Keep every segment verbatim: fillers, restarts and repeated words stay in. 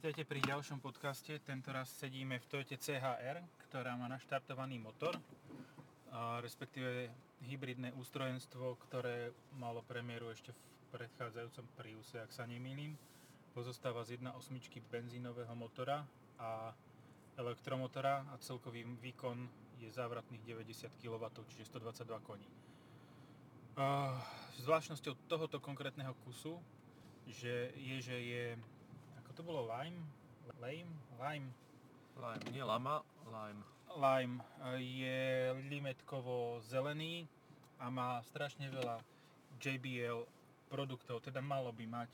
Vítajte pri ďalšom podcaste. Tentoraz sedíme v Toyote C H R, ktorá má naštartovaný motor, respektíve hybridné ústrojenstvo, ktoré malo premiéru ešte v predchádzajúcom Priuse, ak sa nemýlim. Pozostáva z jedna celá osem benzínového motora a elektromotora a celkový výkon je závratných deväťdesiat kilowattov, čiže stodvadsaťdva koní. Zvláštnosťou tohoto konkrétneho kusu že je, že je to bolo Lime? Lime? Lime? Lime, nie Lama, Lime. Lime je limetkovo zelený a má strašne veľa J B L produktov, teda malo by mať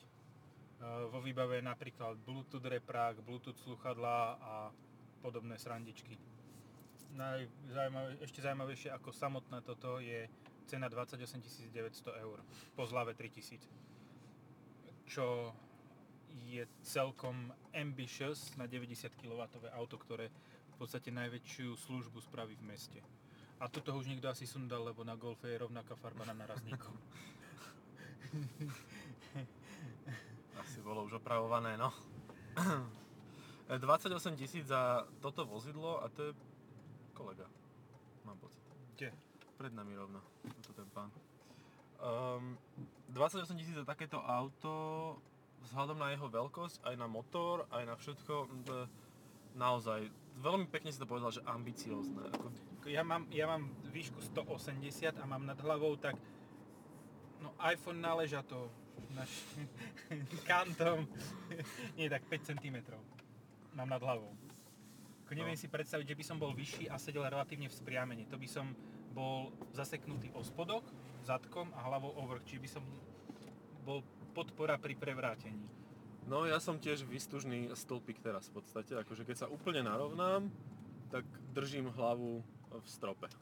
vo výbave napríklad Bluetooth reprák, Bluetooth slúchadlá a podobné srandičky. Najzaujímavé, ešte zaujímavejšie ako samotné toto je cena dvadsaťosem tisíc deväťsto eur po zľave tritisíc, čo je celkom ambitious na deväťdesiat kilowattové auto, ktoré v podstate najväčšiu službu spraví v meste. A toto už niekto asi sundal, lebo na Golfe je rovnaká farba na narazníku. Asi bolo už opravované, no. dvadsaťosem tisíc za toto vozidlo a to je kolega, mám pocit. Kde? Pred nami rovno, toto ten pán. Um, dvadsaťosem tisíc za takéto auto, vzhľadom na jeho veľkosť, aj na motor, aj na všetko, naozaj, veľmi pekne si to povedal, že ambiciózne. Ja mám, ja mám výšku sto osemdesiat a mám nad hlavou tak, no iPhone náleža to naš, kantom, nie tak päť centimetrov mám nad hlavou. Neviem no. si predstaviť, že by som bol vyšší a sedel relatívne v spriamene, to by som bol zaseknutý o spodok, zadkom a hlavou o vrch, či by som bol podpora pri prevrátení. No ja som tiež výstužný stĺpik teraz v podstate, akože keď sa úplne narovnám, tak držím hlavu v strope.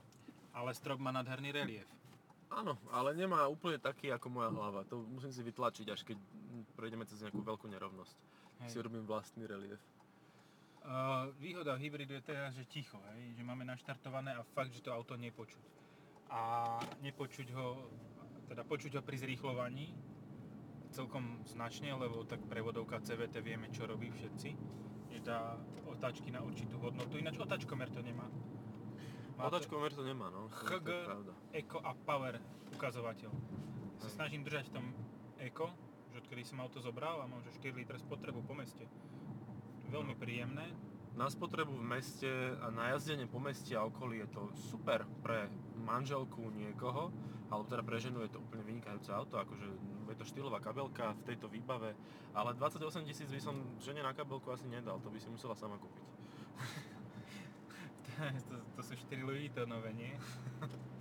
Ale strop má nádherný relief. Áno, ale nemá úplne taký ako moja hlava, to musím si vytlačiť, až keď prejdeme cez nejakú veľkú nerovnosť. Hej. Si robím vlastný relief. Uh, výhoda hybridu je teda, že ticho, hej? Že máme naštartované a fakt, že to auto nepočuť. A nepočuť ho, teda počuť ho pri zrýchlovaní, celkom značne, lebo tak prevodovka C V T vieme, čo robí všetci. Je tá otáčky na určitú hodnotu, ináč otáčkomer to nemá. Má otáčkomer to... to nemá, no. há gé, ECO a POWER ukazovateľ. Sa Aj. snažím držať v tom ECO, že odkedy som auto zobral a mám že štyri litre spotrebu po meste. Veľmi príjemné. Na spotrebu v meste a na jazdenie po meste a okolí je to super pre manželku niekoho, alebo teda pre ženu je to úplne vynikajúce auto, akože je to štýlová kabelka v tejto výbave, ale dvadsaťosem tisíc by som žene na kabelku asi nedal, to by si musela sama kúpiť. to, to sú štyri litonové, nie?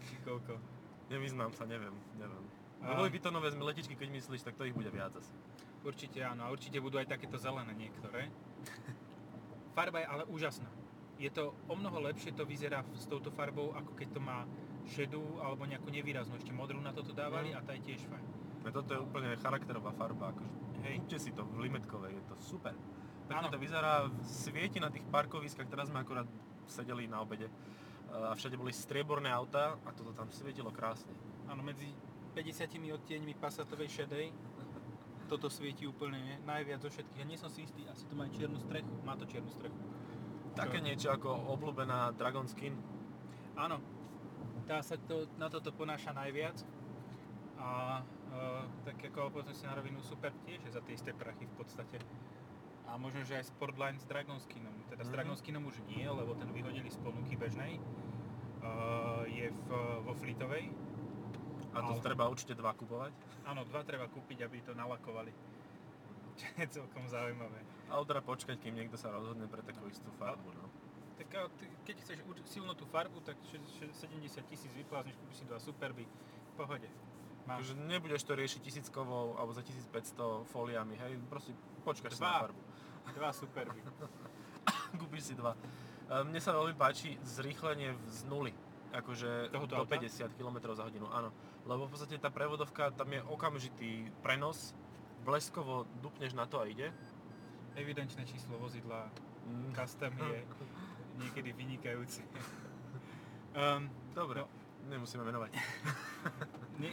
Či koľko? Nevyznám sa, neviem, neviem. dvojlitonové letičky, keď myslíš, tak to ich bude viac asi. Určite áno, a určite budú aj takéto zelené niektoré. Farba je ale úžasná. Je to o mnoho lepšie, to vyzerá s touto farbou, ako keď to má šedú alebo nejakú nevýraznú, ešte modrú na toto dávali a tá je tiež fajn. A toto je úplne charakterová farba, akože kúpte si to v limetkovej, je to super. Pekne to vyzerá, svieti na tých parkoviskách, teraz sme akurát sedeli na obede a všade boli strieborné autá a toto tam svietilo krásne. Áno, medzi päťdesiatimi odtieňmi Passatovej šedej toto svieti úplne najviac zo všetkých. Ja nie som si istý, asi to má čiernu strechu, má to čiernu strechu. Také to... niečo ako obľúbená Dragon Skin. Áno, tá sa to, na toto ponáša najviac. A e, tak ako povedzme si na rovinu, Superb tiež je za tie isté prachy v podstate. A možno, že aj Sportline s Dragon Skinom. Teda mm-hmm. s Dragon Skinom už nie, lebo ten vyhodili z ponuky bežnej. E, je v, vo Fleetovej. A to ale... treba určite dva kupovať? Áno, dva treba kúpiť, aby to nalakovali. Čo je celkom zaujímavé. Ale treba počkať, kým niekto sa rozhodne pre takú istú farbu, no. Tak keď chceš silno tú farbu, tak sedemdesiat tisíc vyplázniš, kúpiš si dva Superby, v pohode. Takže nebudeš to riešiť tisíckovou alebo za tisícpäťsto fóliami, hej, proste počkáš dva. si na farbu. Dva Superby. Kúpiš si dva. Mne sa veľmi páči zrýchlenie z nuly, akože tohoto do auta? päťdesiat kilometrov za hodinu, áno. Lebo v podstate tá prevodovka, tam je okamžitý prenos, bleskovo dupneš na to a ide. Evidenčné číslo vozidla mm. custom je niekedy vynikajúce. um, Dobre, no, nemusíme menovať. Mne,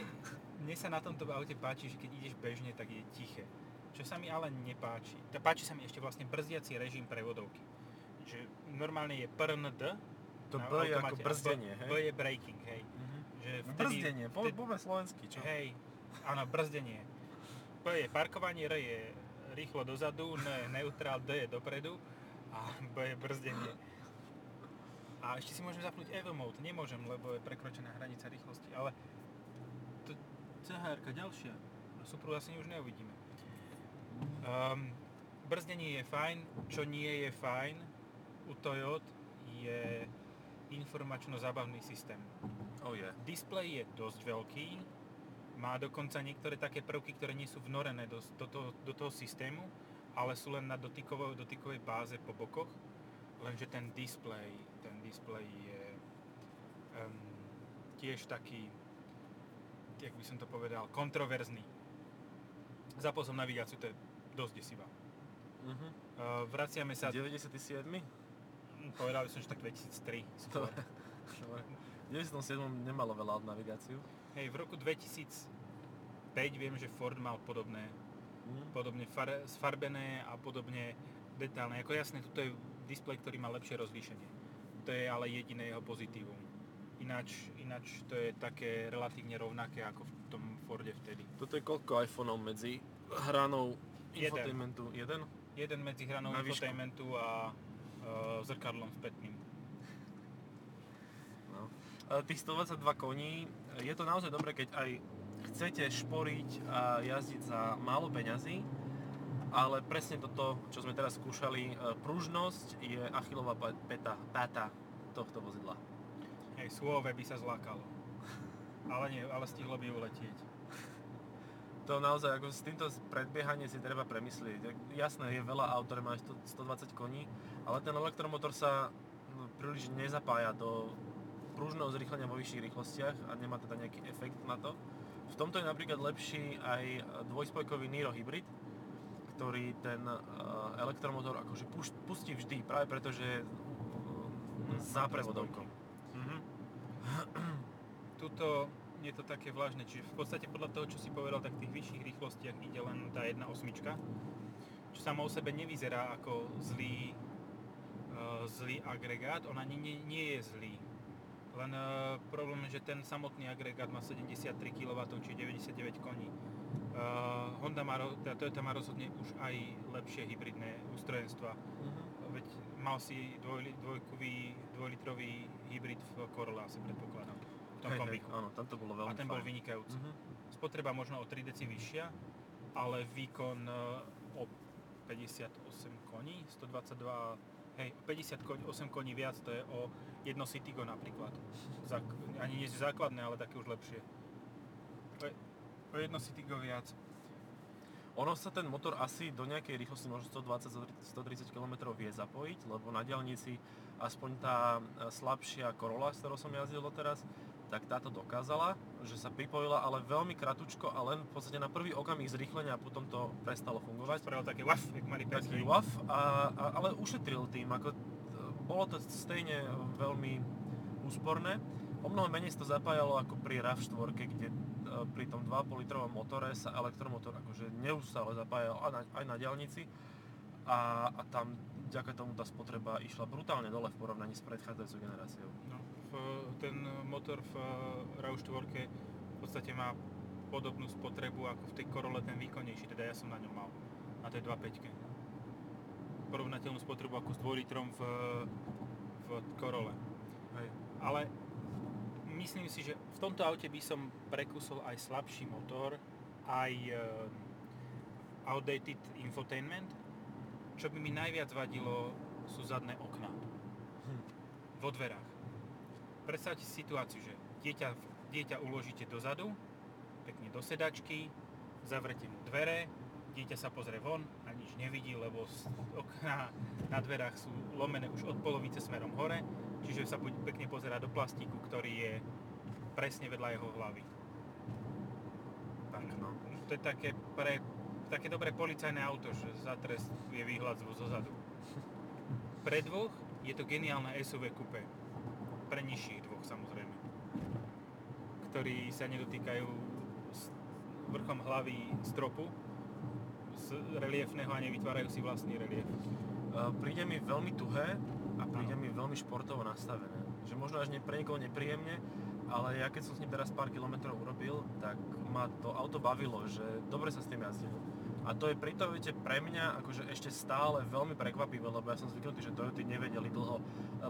mne sa na tomto aute páči, že keď ideš bežne, tak je tiché. Čo sa mi ale nepáči, páči sa mi ešte vlastne brzdiaci režim prevodovky. Že normálne je prnd. To B je ako brzdenie, hej? B je braking, hej. Mm-hmm. Že vtedy, brzdenie, vtedy, povedzme slovenský, čo? Hej, áno, brzdenie. B je parkovanie, R je rýchlo dozadu, N je neutrál, D je dopredu a B je brzdenie. A ešte si môžem zapnúť Evo mode, nemôžem, lebo je prekročená hranica rýchlosti, ale to cé há erka ďalšia, Supru asi už neuvidíme. Um, brzdenie je fajn, čo nie je fajn u Toyota je informačno-zábavný systém. Oh yeah. Displej je dosť veľký, má dokonca niektoré také prvky, ktoré nie sú vnorené do, do, toho, do toho systému, ale sú len na dotykovej, dotykovej báze po bokoch, lenže ten displej, ten displej je um, tiež taký, jak by som to povedal, kontroverzný. Za pôsom navigáciu to je dosť desivá. Uh-huh. Uh, vraciame sa... deväťdesiatsedem? Povedal by som, že tak dvetisíctri. V deväťdesiatom siedmom nemalo veľa od navigáciu. Hej, v roku dvetisícpäť viem, že Ford mal podobné, uh-huh. podobne far- sfarbené a podobne detailné. Ako jasné, toto je displej, ktorý má lepšie rozlíšenie. To je ale jediné jeho pozitívum. Ináč, ináč to je také relatívne rovnaké ako v tom Forde vtedy. Toto je koľko iPhoneov medzi hranou infotainmentu? Jeden? Jeden medzi hranou na infotainmentu výšku. A e, zrkadlom spätným. No. E, tých stodvadsaťdva koní, je to naozaj dobré, keď aj chcete šporiť a jazdiť za málo peňazí, ale presne toto, čo sme teraz skúšali, pružnosť je Achillová päta tohto vozidla. Hej, Suove by sa zlákalo. Ale nie, ale stihlo by uletieť. To naozaj, ako s týmto predbiehanie si treba premyslieť. Jasné, je veľa aut, ktoré má stodvadsať koní, ale ten elektromotor sa príliš nezapája do pružného zrýchlenia vo vyšších rýchlostiach a nemá teda nejaký efekt na to. V tomto je napríklad lepší aj dvojspojkový Niro hybrid, ktorý ten elektromotor akože pustí vždy, práve preto, že je za prevodovkou. Tuto je to také vlážne, čiže v podstate podľa toho, čo si povedal, tak v tých vyšších rýchlostiach ide len tá jedna osmička, čo sama o sebe nevyzerá ako zlý, uh, zlý agregát, ona nie, nie, nie je zlý, len uh, problém je, že ten samotný agregát má sedemdesiattri kilowattov, či deväťdesiatdeväť koní. Uh, Honda má, teda Toyota má rozhodne už aj lepšie hybridné ústrojenstva, uh-huh. Veď mal si dvoj, dvojkový, dvojlitrový hybrid v Corolla, asi predpokladám. Hej, hej, áno, tam to bolo veľmi a ten bol fajn. Vynikajúci. Uh-huh. Spotreba možno o tri decilitry vyššia, ale výkon o päťdesiatosem koní, stodvadsaťdva, hej, päťdesiatosem koní viac, to je o jedno Citigo napríklad. Zak, ani nie je základné, ale také už lepšie. To je o jedno Citigo viac. Ono sa ten motor asi do nejakej rýchlosti možno stodvadsať až stotridsať kilometrov vie zapojiť, lebo na diaľnici aspoň tá slabšia Corolla, s ktorou som jazdil doteraz, tak táto dokázala, že sa pripojila, ale veľmi kratučko a len v podstate na prvý okamih zrýchlenia a potom to prestalo fungovať. Spravil také waf, jak mali pekný. Taký waf, a, a, ale ušetril tým, ako bolo to stejne veľmi úsporné. O mnoho menej to zapájalo ako pri rav štyri, kde pri tom dva a pol litrovom motore sa elektromotor akože neustále zapájal aj na, aj na diaľnici a, a tam vďaka tomu tá spotreba išla brutálne dole v porovnaní s predchádzajúcou generáciou. No, v, ten motor v rav štyri v podstate má podobnú spotrebu ako v tej Corolle, ten výkonnejší, teda ja som na ňom mal, na tej dva päťke. Porovnateľnú spotrebu ako s dvojlitrom v, v Corolle. Hej. Ale myslím si, že v tomto aute by som prekusol aj slabší motor, aj uh, outdated infotainment. Čo by mi najviac vadilo, sú zadné okná. Hm. Vo dverách. Predstavte si situáciu, že dieťa, dieťa uložíte dozadu, pekne do sedačky, zavrete mu dvere, dieťa sa pozrie von a nič nevidí, lebo okná na dverách sú lomené už od polovice smerom hore. Čiže sa pekne pozerá do plastíku, ktorý je presne vedľa jeho hlavy. Tak, no. To je také, pre, také dobré policajné auto, že za trest je výhľad zo zadu. Pre dvoch je to geniálne es ú vé coupe. Pre nižších dvoch samozrejme. Ktorí sa nedotýkajú vrchom hlavy stropu. S reliefného a nevytvárajú si vlastný relief. Príde mi veľmi tuhé a príde ano. mi veľmi športovo nastavené. Že možno až pre niekoho nepríjemne, ale ja keď som s ním teraz pár kilometrov urobil, tak ma to auto bavilo, že dobre sa s tým jazdilo. A to je pritom, viete, pre mňa akože ešte stále veľmi prekvapivé, lebo ja som zvyknutý, že Toyoty nevedeli dlho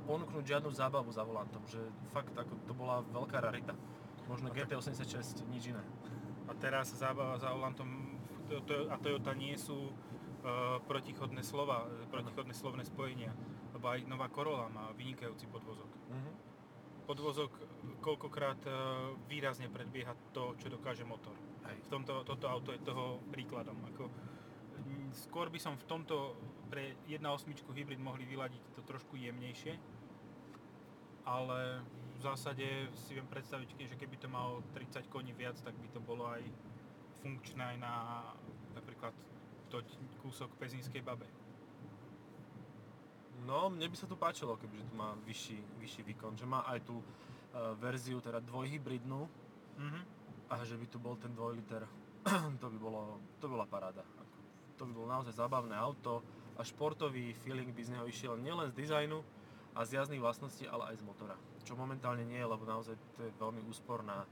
ponúknuť žiadnu zábavu za volantom, že fakt ako to bola veľká rarita. Možno G T osemdesiatšesť, nič iné. A teraz zábava za volantom a Toyota nie sú uh, protichodné slova, protichodné slovné spojenia, lebo aj nová Corolla má vynikajúci podvozok. Uh-huh. Podvozok koľkokrát uh, výrazne predbieha to, čo dokáže motor. Hej. V tomto, toto auto je toho príkladom. Ako, skôr by som v tomto pre jedna celá osem hybrid mohli vyladiť to trošku jemnejšie, ale v zásade si viem predstaviť, že keby to malo tridsať koní viac, tak by to bolo aj funkčné aj na napríklad toť kúsok pezinskej babe. No, mne by sa tu páčilo, kebyže to má vyšší, vyšší výkon, že má aj tú uh, verziu, teda dvojhybridnú, mm-hmm. A že by tu bol ten dvojliter, to by bolo, to bola paráda. To by bolo naozaj zábavné auto a športový feeling by z neho išiel nielen z dizajnu a z jazdných vlastností, ale aj z motora. Čo momentálne nie je, lebo naozaj to je veľmi úsporná,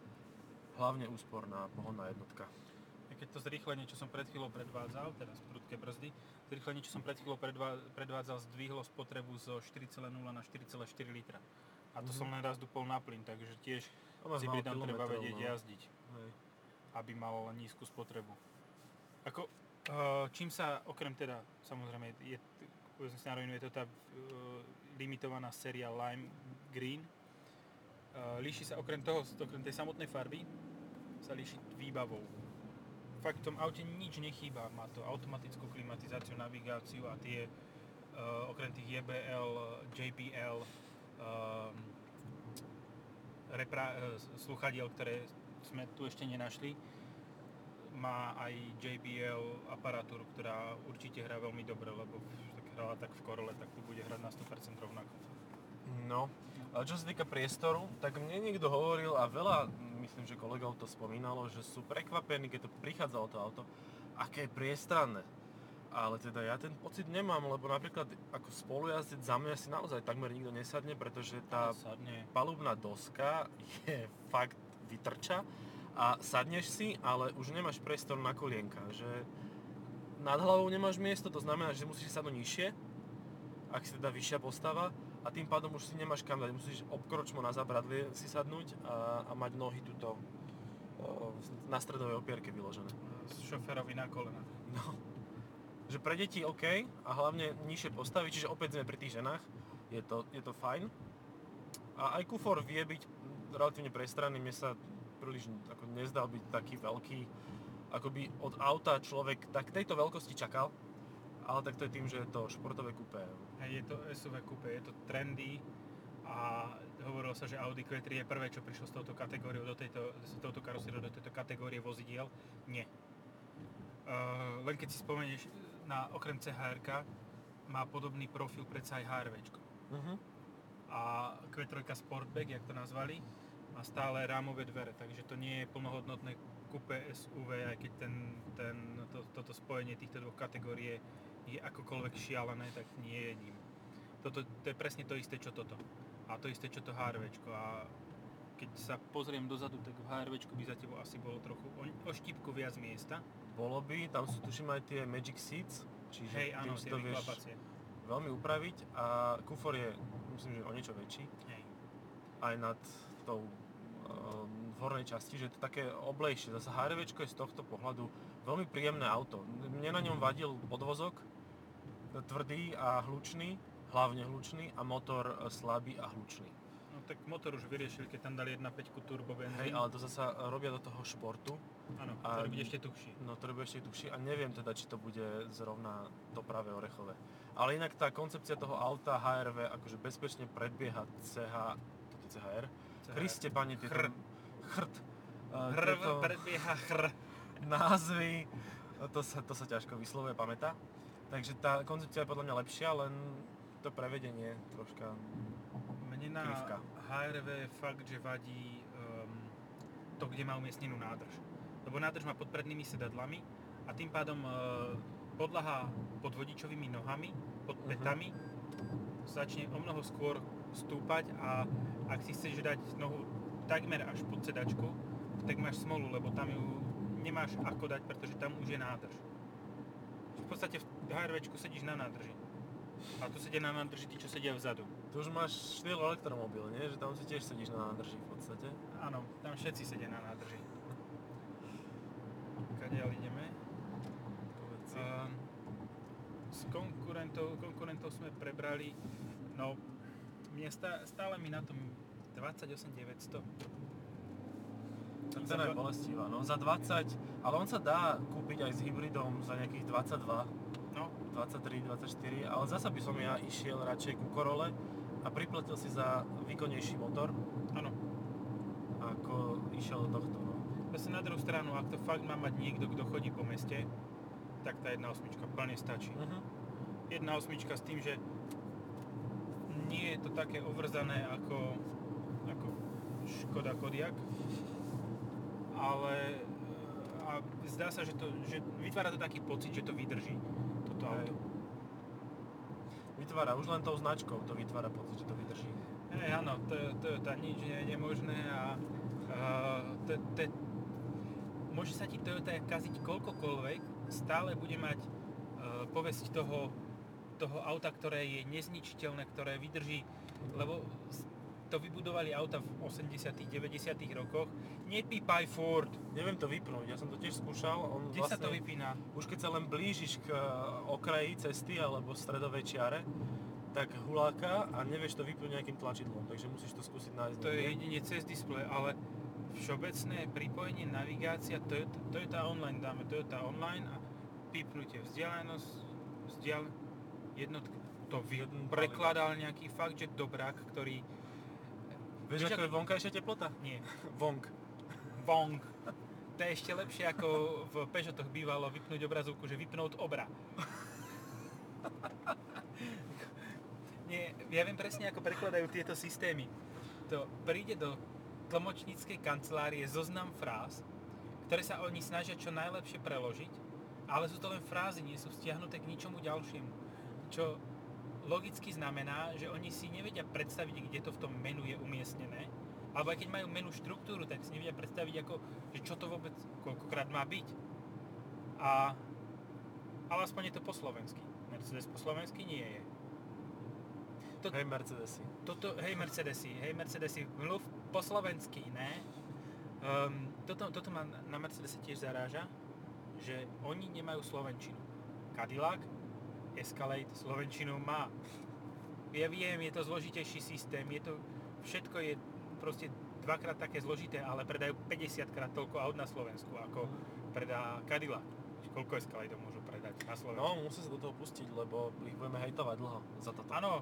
hlavne úsporná pohonná jednotka. A keď to zrýchlenie, čo som pred chvíľou predvádzal, teraz prudké brzdy, zrýchlenie, čo som pred chvíľou predvádzal, zdvihlo spotrebu zo štyri celé nula na štyri celé štyri litra. A to mm-hmm. som len raz dupol na plyn, takže tiež s hybridom treba vedieť no. jazdiť. Hej. Aby mal nízku spotrebu. Ako, čím sa, okrem teda, samozrejme, je, povedzme si na rovinu, je to tá uh, limitovaná séria Lime Green. Uh, líši sa, okrem toho, okrem tej samotnej farby, sa líši výbavou. Fakt, v tom aute nič nechýba. Má to automatickú klimatizáciu, navigáciu a tie, uh, okrem tých J B L, J B L, uh, Repra- sluchadiel, ktoré sme tu ešte nenašli, má aj J B L aparatúru, ktorá určite hrá veľmi dobre, lebo tak hrala tak v Corolle, tak tu bude hrať na sto percent rovnako. No, a čo sa týka priestoru, tak mne niekto hovoril a veľa, myslím, že kolegov to spomínalo, že sú prekvapení, keď to prichádzalo to auto, aké je priestranné. Ale teda ja ten pocit nemám, lebo napríklad ako spolujazdec za mňa si naozaj takmer nikto nesadne, pretože tá sadne. Palubná doska je fakt vytrča a sadneš si, ale už nemáš priestor na kolienka, že nad hlavou nemáš miesto, to znamená, že musíš sadnúť nižšie, ak si teda vyššia postava a tým pádom už si nemáš kam dať, musíš obkročmo na zábradlie si sadnúť a, a mať nohy tuto o, na stredovej opierke vyložené. Šoférovi na kolena. No. Že pre deti OK a hlavne nižšie postavy, čiže opäť sme pri tých ženách, je to, je to fajn. A aj kufor vie byť relatívne prestranný, mne sa príliš ako nezdal byť taký veľký, ako by od auta človek tak tejto veľkosti čakal, ale tak to je tým, že je to športové kupé. Hej, je to es ú vé kupé, je to trendy a hovorilo sa, že Audi kvé tri je prvé, čo prišlo s touto kategóriou do tejto, s touto karosériou do tejto kategórie vozidiel. Nie. Uh, len keď si spomenieš, na, okrem C H R-ka má podobný profil predsa aj H R V-čko. Uh-huh. A kvé tri Sportback, jak to nazvali, má stále rámové dvere, takže to nie je plnohodnotné kupé es ú vé, aj keď ten, ten, to, toto spojenie týchto dvoch kategórií je akokoľvek šialené, tak nie je ním. Toto, to je presne to isté, čo toto. A to isté, čo to H R V-čko. A keď sa pozriem dozadu, tak v H R V-čku by za tebou asi bolo trochu o, o štípku viac miesta. Bolo by, tam sú tuším aj tie Magic Seats, čiže hey, áno, si to vieš veľmi upraviť a kufor je, myslím, že o niečo väčší, hey. Aj nad tou um, v hornej časti, že je to také oblejšie. Zase há er véčko je z tohto pohľadu veľmi príjemné auto. Mne na ňom vadil podvozok, tvrdý a hlučný, hlavne hlučný a motor slabý a hlučný. No tak motor už vyriešili, keď tam dali jedna celá päť turbo benzín. Hej, ale to zasa robia do toho športu. Áno, ktorý bude ešte tuhší. No, ktorý bude ešte tuhší a neviem teda, či to bude zrovna to práve orechové. Ale inak tá koncepcia toho auta há er vé akože bezpečne predbieha C H... Toto je C H R? C H R. Kriste, pane, tieto... Chr. Chrt. Hr predbieha chr. Názvy. To sa, to sa ťažko vyslovuje, pamätá. Takže tá koncepcia je podľa mňa lepšia, len to prevedenie troška... Mne na há er vé fakt, že vadí um, to, kde má umiestnenú nádrž. Lebo nádrž má pod prednými sedadlami a tým pádom uh, podlahá pod vodičovými nohami, pod petami, uh-huh. začne omnoho skôr stúpať a ak si chceš dať nohu takmer až pod sedačku, tak máš smolu, lebo tam ju nemáš ako dať, pretože tam už je nádrž. V podstate v há er véčku sedíš na nádrži. A tu sedia na nádrži tí, čo sedia vzadu. Tu už máš štýl elektromobil, nie? Že tam si tiež sedíš na nádrži v podstate. Áno, tam všetci sedia na nádrži. Kadiaľ ideme? Uh, s konkurentov, konkurentov sme prebrali, no stá, stále mi na tom dvadsaťosem deväťsto. Tá cena je bolestivá, no za dvadsať, ale on sa dá kúpiť aj s hybridom za nejakých dvadsaťdva, no. dvadsaťtri, dvadsaťštyri, ale zasa by som ja išiel radšej ku Corole a priplatil si za výkonnejší motor, ano. Ako išiel do tohto. No. Zase na druhú stranu, ak to fakt má mať niekto, kto chodí po meste, tak tá jedna celá osem plne stačí. Uh-huh. jedna celá osem s tým, že nie je to také ovrzané ako, ako Škoda Kodiaq. Ale a zdá sa, že, to, že vytvára to taký pocit, že to vydrží, toto auto. Vytvára, už len tou značkou to vytvára pocit, že to vydrží. Hej, áno, to, to, to nič nie je nemožné a, a to, to, môže sa ti Toyota kaziť koľkokoľvek, stále bude mať e, povesť toho, toho auta, ktoré je nezničiteľné, ktoré vydrží, lebo to vybudovali auta v osemdesiatych, deväťdesiatych rokoch. Nepípaj Ford! Neviem to vypnúť, ja som to tiež skúšal. On Kde vlastne, sa to vypína? Už keď sa len blížiš k okraji cesty alebo stredovej čiare, tak huláka a nevieš to vypnúť nejakým tlačidlom, takže musíš to skúsiť nájsť. To je jedine cez displej, ale všeobecné pripojenie, navigácia, to je, to je tá online, dáme Toyota online a pípnutie vzdialenosť, vzdial jednotka. To prekladal nejaký fakt, že dobrák, ktorý Vieš, ako je vonkajšia teplota? Nie. Vonk. Vonk. To je ešte lepšie, ako v Peugeotoch bývalo vypnúť obrazovku, že vypnúť obra. Nie, ja viem presne, ako prekladajú tieto systémy. To príde do tlmočníckej kancelárie zoznam fráz, ktoré sa oni snažia čo najlepšie preložiť, ale sú to len frázy, nie sú stiahnuté k ničomu ďalšiemu. Čo logicky znamená, že oni si nevedia predstaviť, kde to v tom menu je umiestnené, alebo aj keď majú menu štruktúru, tak si nevedia predstaviť, ako, že čo to vôbec, koľkokrát má byť. A, ale aspoň je to po slovensky. Mercedes po slovensky nie je. Toto, hej Mercedesi. Toto, hej Mercedesi, hej Mercedesi, mluv po slovensky, ne? Um, toto toto ma na Mercedese tiež zaráža, že oni nemajú slovenčinu. Cadillac Escalade slovenčinu má. Ja viem, je to zložitejší systém, je to, všetko je proste dvakrát také zložité, ale predajú päťdesiatkrát toľko aut na Slovensku, ako predá Cadillac. Koľko Escalade môžu predať na Slovensku? No, musím sa do toho pustiť, lebo ich budeme hejtovať dlho za toto. Áno,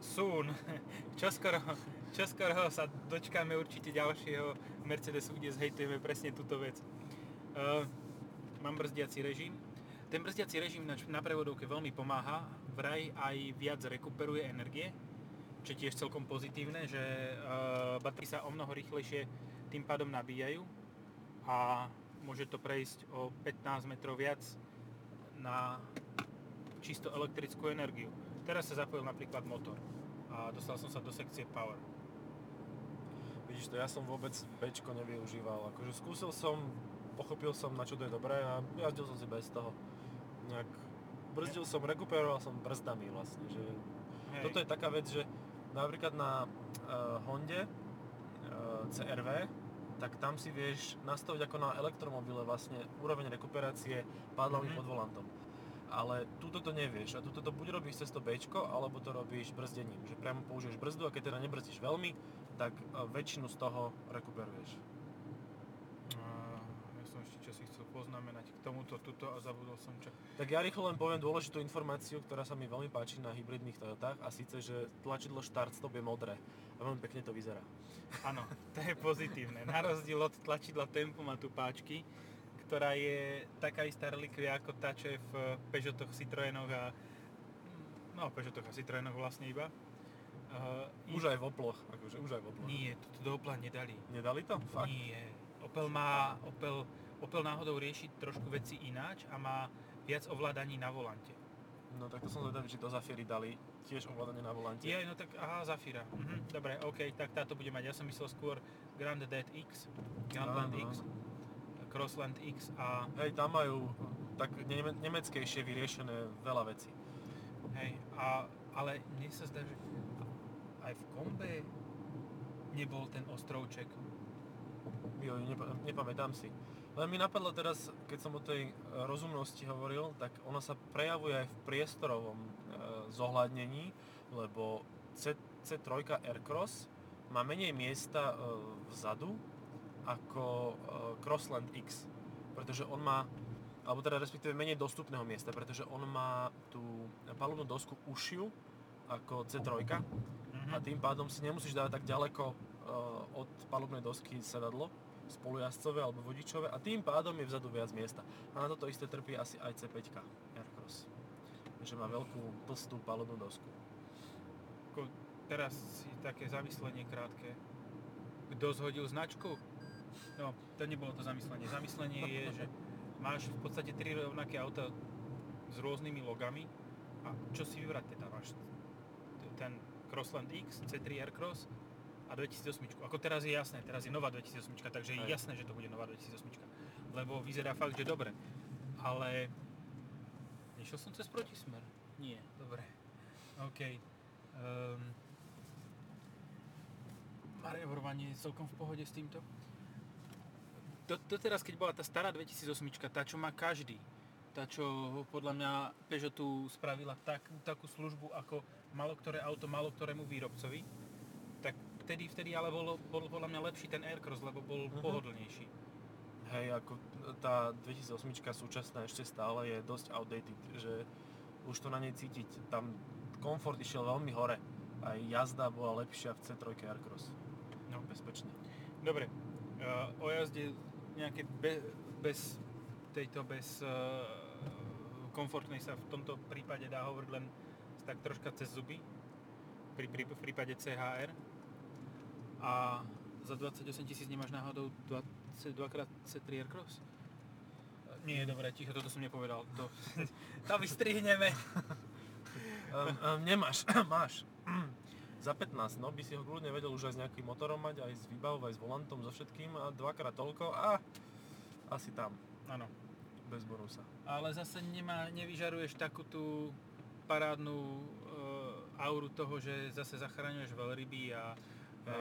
soon. Čoskoro, čoskoro sa dočkáme určite ďalšieho Mercedesu, kde zhejtujeme presne túto vec. Uh, mám brzdiaci režim. Ten brzdiaci režim na prevodovke veľmi pomáha, vraj aj viac rekuperuje energie, čo je tiež celkom pozitívne, že e, batérie sa o mnoho rýchlejšie tým pádom nabíjajú a môže to prejsť o pätnásť metrov viac na čisto elektrickú energiu. Teraz sa zapojil napríklad motor a dostal som sa do sekcie POWER. Vidíš to, ja som vôbec Bčko nevyužíval, akože skúsil som, pochopil som, na čo to je dobré a jazdil som si bez toho. Nejak brzdil som, rekuperoval som brzdami vlastne, že hej. Toto je taká vec, že napríklad na uh, Honde uh, cé er vé, tak tam si vieš nastaviť ako na elektromobile vlastne úroveň rekuperácie pádlovým mm-hmm. pod volantom. Ale túto to nevieš a túto to buď robíš cez to Bčko, alebo to robíš brzdením, že priamo použiješ brzdu a keď teda nebrzdíš veľmi, tak uh, väčšinu z toho rekuperuješ. Ešte čo si chcel poznamenať k tomuto, tuto a zabudol som čo. Tak ja rýchlo len poviem dôležitú informáciu, ktorá sa mi veľmi páči na hybridných Toyotách a síce, že tlačidlo Start Stop je modré a veľmi pekne to vyzerá. Áno, to je pozitívne. Na rozdiel od tlačidla Tempomatu páčky, ktorá je taká istá relikvia ako tá, čo je v Peugeotoch, Citroënoch a no, Peugeotoch a Citroënoch vlastne iba. Uh, už aj v Oploch, akože už aj v Oploch. Nie, to do Opla nedali. Nedali to? Fakt? Nie. Opel má, Opel Opel náhodou rieši trošku veci ináč a má v viac ovládaní na volante. No tak to som zvedavý, že do Zafiry dali tiež ovládanie na volante. Je, no tak aha, Zafira. Mhm. Dobre, OK, tak táto bude mať, ja som myslel skôr Grand Dead X, Grandland no, no. X, Crossland X a... Hej, tam majú tak neme- nemeckejšie vyriešené veľa vecí. Hej, a, ale mne sa zdá, že aj v kombe nebol ten ostrovček. Jo, nepa- nepamätám si. Len mi napadlo teraz, keď som o tej rozumnosti hovoril, tak ona sa prejavuje aj v priestorovom e, zohľadnení, lebo C- C3 Aircross má menej miesta e, vzadu ako e, Crossland X, pretože on má, alebo teda respektíve menej dostupného miesta, pretože on má tú palubnú dosku ušiu ako C tri mm-hmm. a tým pádom si nemusíš dávať tak ďaleko e, od palubnej dosky sedadlo spolujazdcové alebo vodičové a tým pádom je vzadu viac miesta. A na toto isté trpí asi aj C päť Aircross, že má veľkú plstú palubnú dosku. Ko, teraz si také zamyslenie krátke. Kto zhodil značku? No, to nebolo to zamyslenie. Zamyslenie je, že máš v podstate tri rovnaké auta s rôznymi logami a čo si vybrať teda? Máš ten Crossland X, C tri Aircross a dvetisícosem. Ako teraz je jasné, teraz je nová dvetisícosem, takže je jasné, že to bude nová dvetisícosem. Lebo vyzerá fakt, že dobre. Ale nešiel som cez protismer. Nie, dobre. OK. Um... Manévrovanie je celkom v pohode s týmto. Doteraz, keď bola tá stará dvetisícosem, tá, čo má každý, tá, čo podľa mňa Peugeotu spravila tak, takú službu, ako malo ktoré auto, malo ktorému výrobcovi, tak Vtedy, vtedy ale bol, bol podľa mňa lepší ten Aircross, lebo bol uh-huh. pohodlnejší. Hej, ako tá dvetisícosem súčasná ešte stále je dosť outdated, že už to na nej cítiť. Tam komfort išiel veľmi hore. Aj jazda bola lepšia v C tri Aircross. No, bezpečne. Dobre, uh, o jazde nejaké be, bez tejto, bez uh, komfortnej sa v tomto prípade dá hovoriť len tak troška cez zuby, pri, pri, v prípade C H R. A za dvadsaťosem tisíc nemáš náhodou dva krát C tri Aircross? Nie, dobre, ticho, toto som nepovedal. To, to vystrihneme. um, um, nemáš, máš. Za pätnásť, no by si ho kľudne vedel už aj s nejakým motorom mať, aj s výbavou, aj s volantom, so všetkým a dvakrát toľko a asi tam. Áno. Bez bonusa. Ale zase nemá, nevyžaruješ takú tú parádnu uh, auru toho, že zase zachraňuješ veľryby a Uh,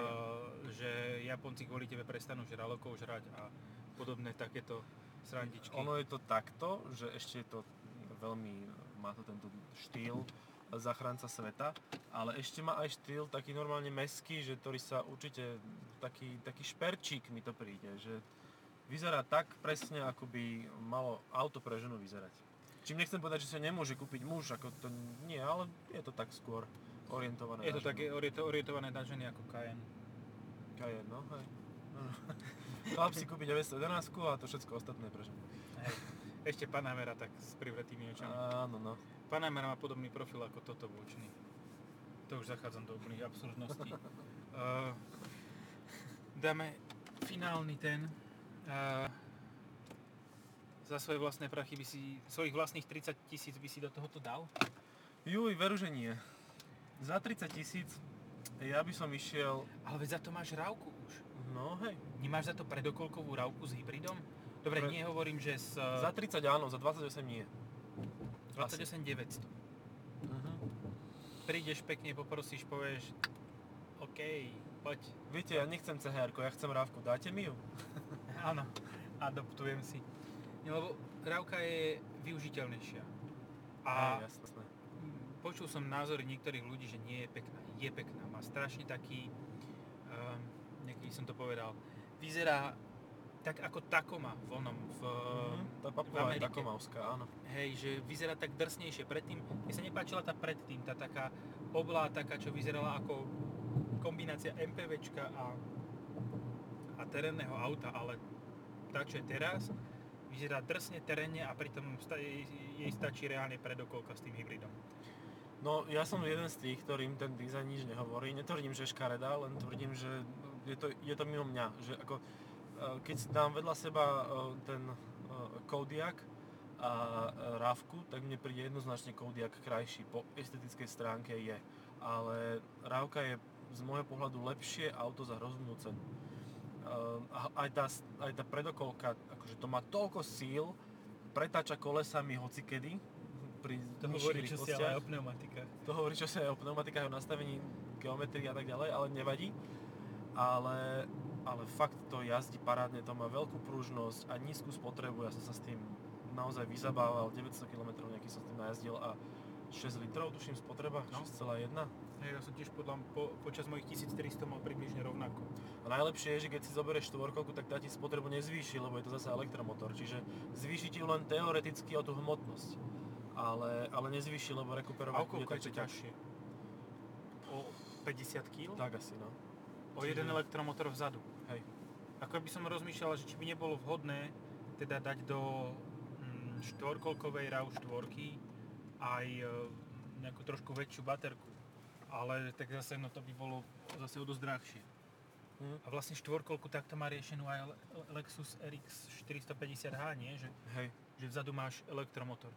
že Japonci kvôli tebe prestanú žralokov žrať a podobné takéto srandičky. Ono je to takto, že ešte je to veľmi, má to tento štýl zachránca sveta, ale ešte má aj štýl taký normálne meský, že ktorý sa určite, taký, taký šperčík mi to príde, že vyzerá tak presne, ako by malo auto pre ženu vyzerať. Čím nechcem povedať, že sa nemôže kúpiť muž, ako to nie, ale je to tak skôr orientované. Je to také orientované na ženy ako Cayenne. Cayenne, no hej. Chlap si kúpi deväťstojedenásť a to všetko ostatné pre ženy. Ešte Panamera tak s privretými očami. Áno, no. Panamera má podobný profil ako toto bočný. To už zachádzam do úplných absurdností. uh, dáme finálny ten. Uh, za svoje vlastné prachy by si, svojich vlastných tridsať tisíc by si do tohoto dal? Juj, veru, že nie. Za tridsať tisíc ja by som išiel... Ale veď za to máš rávku už. No hej. Nemáš za to predokolkovú rávku s hybridom? Dobre, Pre... nehovorím, že s... Za tridsať áno, za dvadsaťosem nie. dvadsaťosem deväťsto. Uh-huh. Prídeš pekne, poprosíš, povieš... OK, poď. Viete, ja nechcem cé há erko, ja chcem rávku. Dáte mi ju? Áno, adoptujem si. Lebo rávka je využiteľnejšia. A... Aj, jasné. Počul som názory niektorých ľudí, že nie je pekná. Je pekná. Má strašne taký, um, nejaký som to povedal, vyzerá tak ako Tacoma vonom v, mm-hmm, tá v Amerike. Tá Tacomovská, áno. Hej, že vyzerá tak drsnejšie. Predtým, mne sa nepáčila tá predtým, tá taká oblá, taká, čo vyzerala ako kombinácia MPVčka a, a terénneho auta, ale tá, čo je teraz, vyzerá drsne, terénne a pritom sta- jej stačí reálne predokolka s tým hybridom. No, ja som jeden z tých, ktorým ten dizajn nič nehovorí. Netvrdím, že je škaredá, len tvrdím, že je to, je to mimo mňa. Že ako, keď si dám vedľa seba ten Kodiaq a a rávku, tak mne príde jednoznačne Kodiaq krajší, po estetickej stránke je. Ale rávka je z môjho pohľadu lepšie auto za hroznú cenu. Aj tá, aj tá predokolka, akože to má toľko síl, pretáča kolesami hocikedy. Pri to hovorí, čo si ale aj o pneumatikách. To hovorí, čo si aj o pneumatikách, o nastavení geometrii a tak ďalej, ale nevadí. Ale, ale fakt to jazdí parádne, to má veľkú pružnosť a nízku spotrebu. Ja som sa s tým naozaj vyzabával, deväťsto kilometrov nejaký som s tým najazdil a šesť litrov tuším spotreba, no. šesť celá jedna. Hej, ja som tiež podľa, po, počas mojich tisíctristo mal približne rovnako. A najlepšie je, že keď si zoberieš štvorkolku, tak tá ti spotrebu nezvýši, lebo je to zase elektromotor, čiže zvýši ti len teoreticky o tú hmotnosť, ale, ale nezvýši, lebo rekuperovať bude také ťažšie. O päťdesiat kíl? Tak asi, no. O čiže... jeden elektromotor vzadu. Hej. Ako by som rozmýšľal, že či by nebolo vhodné teda dať do mm, štvorkolkovej rav štvorky aj nejakú trošku väčšiu baterku, ale tak zase no to by bolo zase o dosť drahšie. Mm. A vlastne štvorkolku takto má riešenú aj Lexus er iks štyristopäťdesiat há, nie? Že, že vzadu máš elektromotor.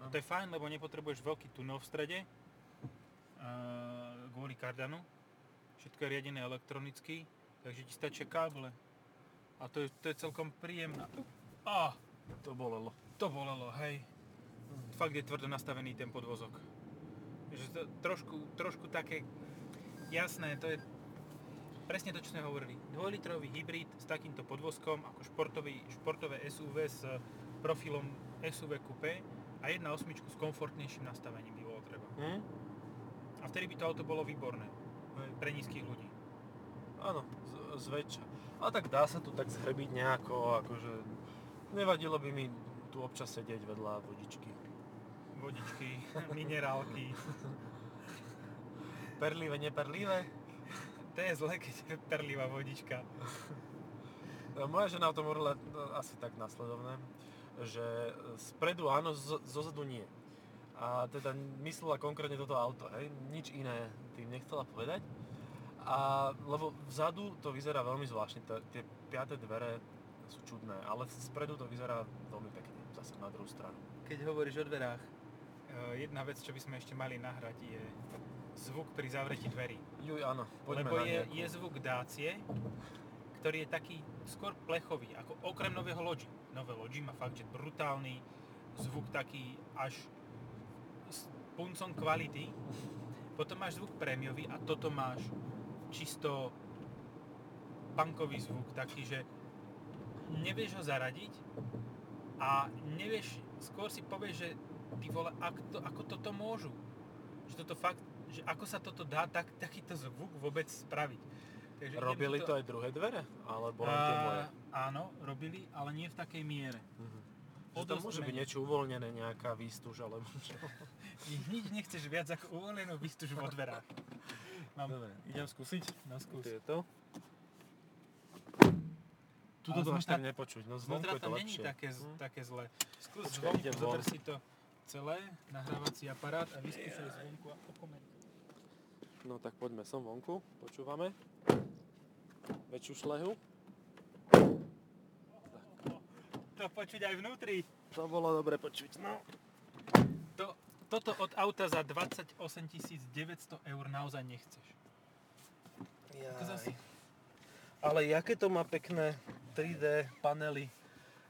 Mm. To je fajn, lebo nepotrebuješ veľký tunel v strede, uh, kvôli kardanu, všetko je riadené elektronicky, takže ti stačia káble. A to je, to je celkom príjemná... Á, ah, to bolelo. To bolelo, hej. Fakt je tvrdo nastavený ten podvozok. Že to trošku, trošku také jasné, to je presne to, čo sme hovorili. Dvojlitrový hybrid s takýmto podvozkom ako športový, športové es ú vé s profilom es ú vé coupé a jedna osem s komfortnejším nastavením by bolo treba. Hmm? A vtedy by to auto bolo výborné pre nízkych ľudí. Áno, z, zväčša. A tak dá sa tu tak zhrbiť nejako, akože nevadilo by mi tu občas sedieť vedľa vodičky. Vodičky, minerálky. Perlivé, neperlivé? To je zle, keď je perlivá vodička. Moja žena o tom hovorila asi tak nasledovné, že spredu áno, zo, zozadu nie. A teda myslela konkrétne toto auto, hej? Nič iné tým nechcela povedať. A, lebo vzadu to vyzerá veľmi zvláštne, t- tie piaté dvere sú čudné, ale spredu to vyzerá veľmi pekne, zase na druhú stranu. Keď hovoríš o dverách, jedna vec, čo by sme ešte mali nahrať, je zvuk pri zavretí dverí. Juj, áno, poďme. Lebo na je, je zvuk dácie, ktorý je taký skôr plechový, ako okrem nového Logi. Nové Logi má fakt, že brutálny zvuk, taký až s puncom kvality. Potom máš zvuk prémiový a toto máš čisto punkový zvuk, taký, že nevieš ho zaradiť a nevieš, skôr si povieš, že ty vole, ako, to, ako toto môžu. Že toto fakt, že ako sa toto dá tak, takýto zvuk vôbec spraviť. Takže robili to... to aj druhé dvere? Alebo len tie moje? Áno, robili, ale nie v takej miere. Mhm. Tam môže menej byť niečo uvoľnené, nejaká výstuž alebo čo. Nič nechceš viac ako uvoľnenú výstuž vo dverách. Mám... Dobre, idem skúsiť. No skús. Tu je to. Tuto to až tak nepočuť, no zvonku je to lepšie. Není také, hm? také zlé. Skús zvonku, zober si to celé, nahrávací aparát a vyskúšaj zvonku a opomeň. No tak poďme som vonku, počúvame. Väčšiu šlehu. Oh, oh, oh. To počuť aj vnútri. To bolo dobre počuť, no. To, toto od auta za dvadsaťosem tisíc deväťsto eur naozaj nechceš. Jaj. Ale jaké to má pekné tri dé panely.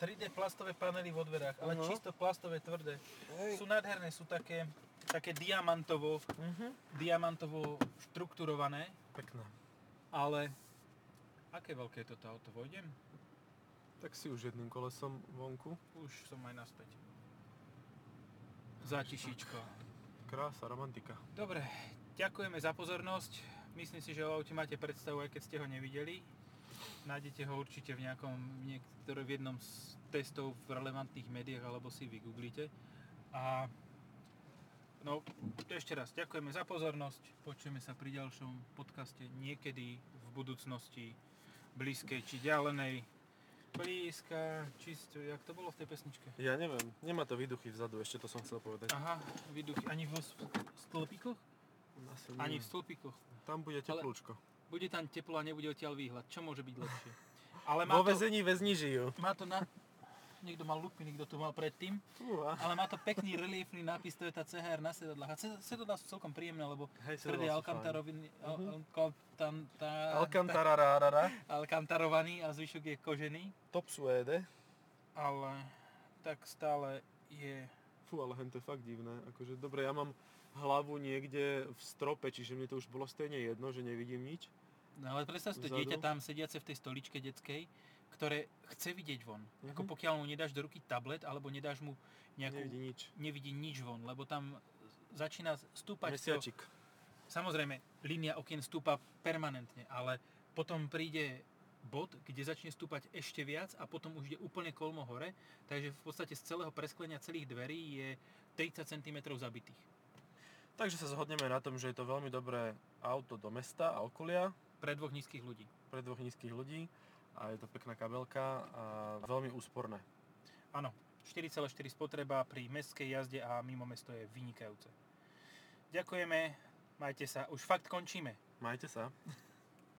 tri dé plastové panely vo dverách, ale uh-huh. čisto plastové, tvrdé. Ej. Sú nádherné, sú také, také diamantovo, uh-huh. diamantovo štrukturované. Pekné. Ale aké veľké je toto auto? Vojdem? Tak si už jedným kolesom vonku. Už som aj naspäť. Zátišičko. Krása, romantika. Dobre, ďakujeme za pozornosť. Myslím si, že o aute máte predstavu, aj keď ste ho nevideli. Nájdete ho určite v nejakom, v, niektor- v jednom z testov v relevantných médiách, alebo si vygooglite. A no, ešte raz, ďakujeme za pozornosť. Počujeme sa pri ďalšom podcaste niekedy v budúcnosti, blízkej či ďalenej. Blízka, čisto, jak to bolo v tej pesničke? Ja neviem, nemá to výduchy vzadu, ešte to som chcel povedať. Aha, výduchy ani v stĺpikoch? Ani v stĺpikoch. Tam bude teplúčko. Ale... Bude tam teplo a nebude odtiaľ výhľad. Čo môže byť lepšie? Ale má vo väzení väzni žijú. Má to na... niekto mal lupiny, kto tu mal predtým. Uha. Ale má to pekný reliefný nápis Toyota C H R na sedadlách. A sedadlá sú celkom príjemné, lebo tvrdé alkantaroviny, alkantarovaný a zvyšok je kožený. Top suede. Ale tak stále je... Fú, ale hen to je fakt divné. Akože, dobre, ja mám hlavu niekde v strope, čiže mne to už bolo stejne jedno, že nevidím nič. No ale predstav si to vzadu. Dieťa tam sediace v tej stoličke detskej, ktoré chce vidieť von. Mm-hmm. Ako pokiaľ mu nedáš do ruky tablet, alebo nedáš mu nejakú... Nevidí nič. Nevidí nič von, lebo tam začína stúpať... Mesiačik. To... Samozrejme, línia okien stúpa permanentne, ale potom príde bod, kde začne stúpať ešte viac a potom už ide úplne kolmo hore, takže v podstate z celého presklenia celých dverí je tridsať centimetrov zabitých. Takže sa zhodneme na tom, že je to veľmi dobré auto do mesta a okolia. Pre dvoch nízkych ľudí. Pre dvoch nízkych ľudí a je to pekná kabelka a veľmi úsporné. Áno, štyri celé štyri spotreba pri mestskej jazde a mimo mesto je vynikajúce. Ďakujeme, majte sa, už fakt končíme. Majte sa.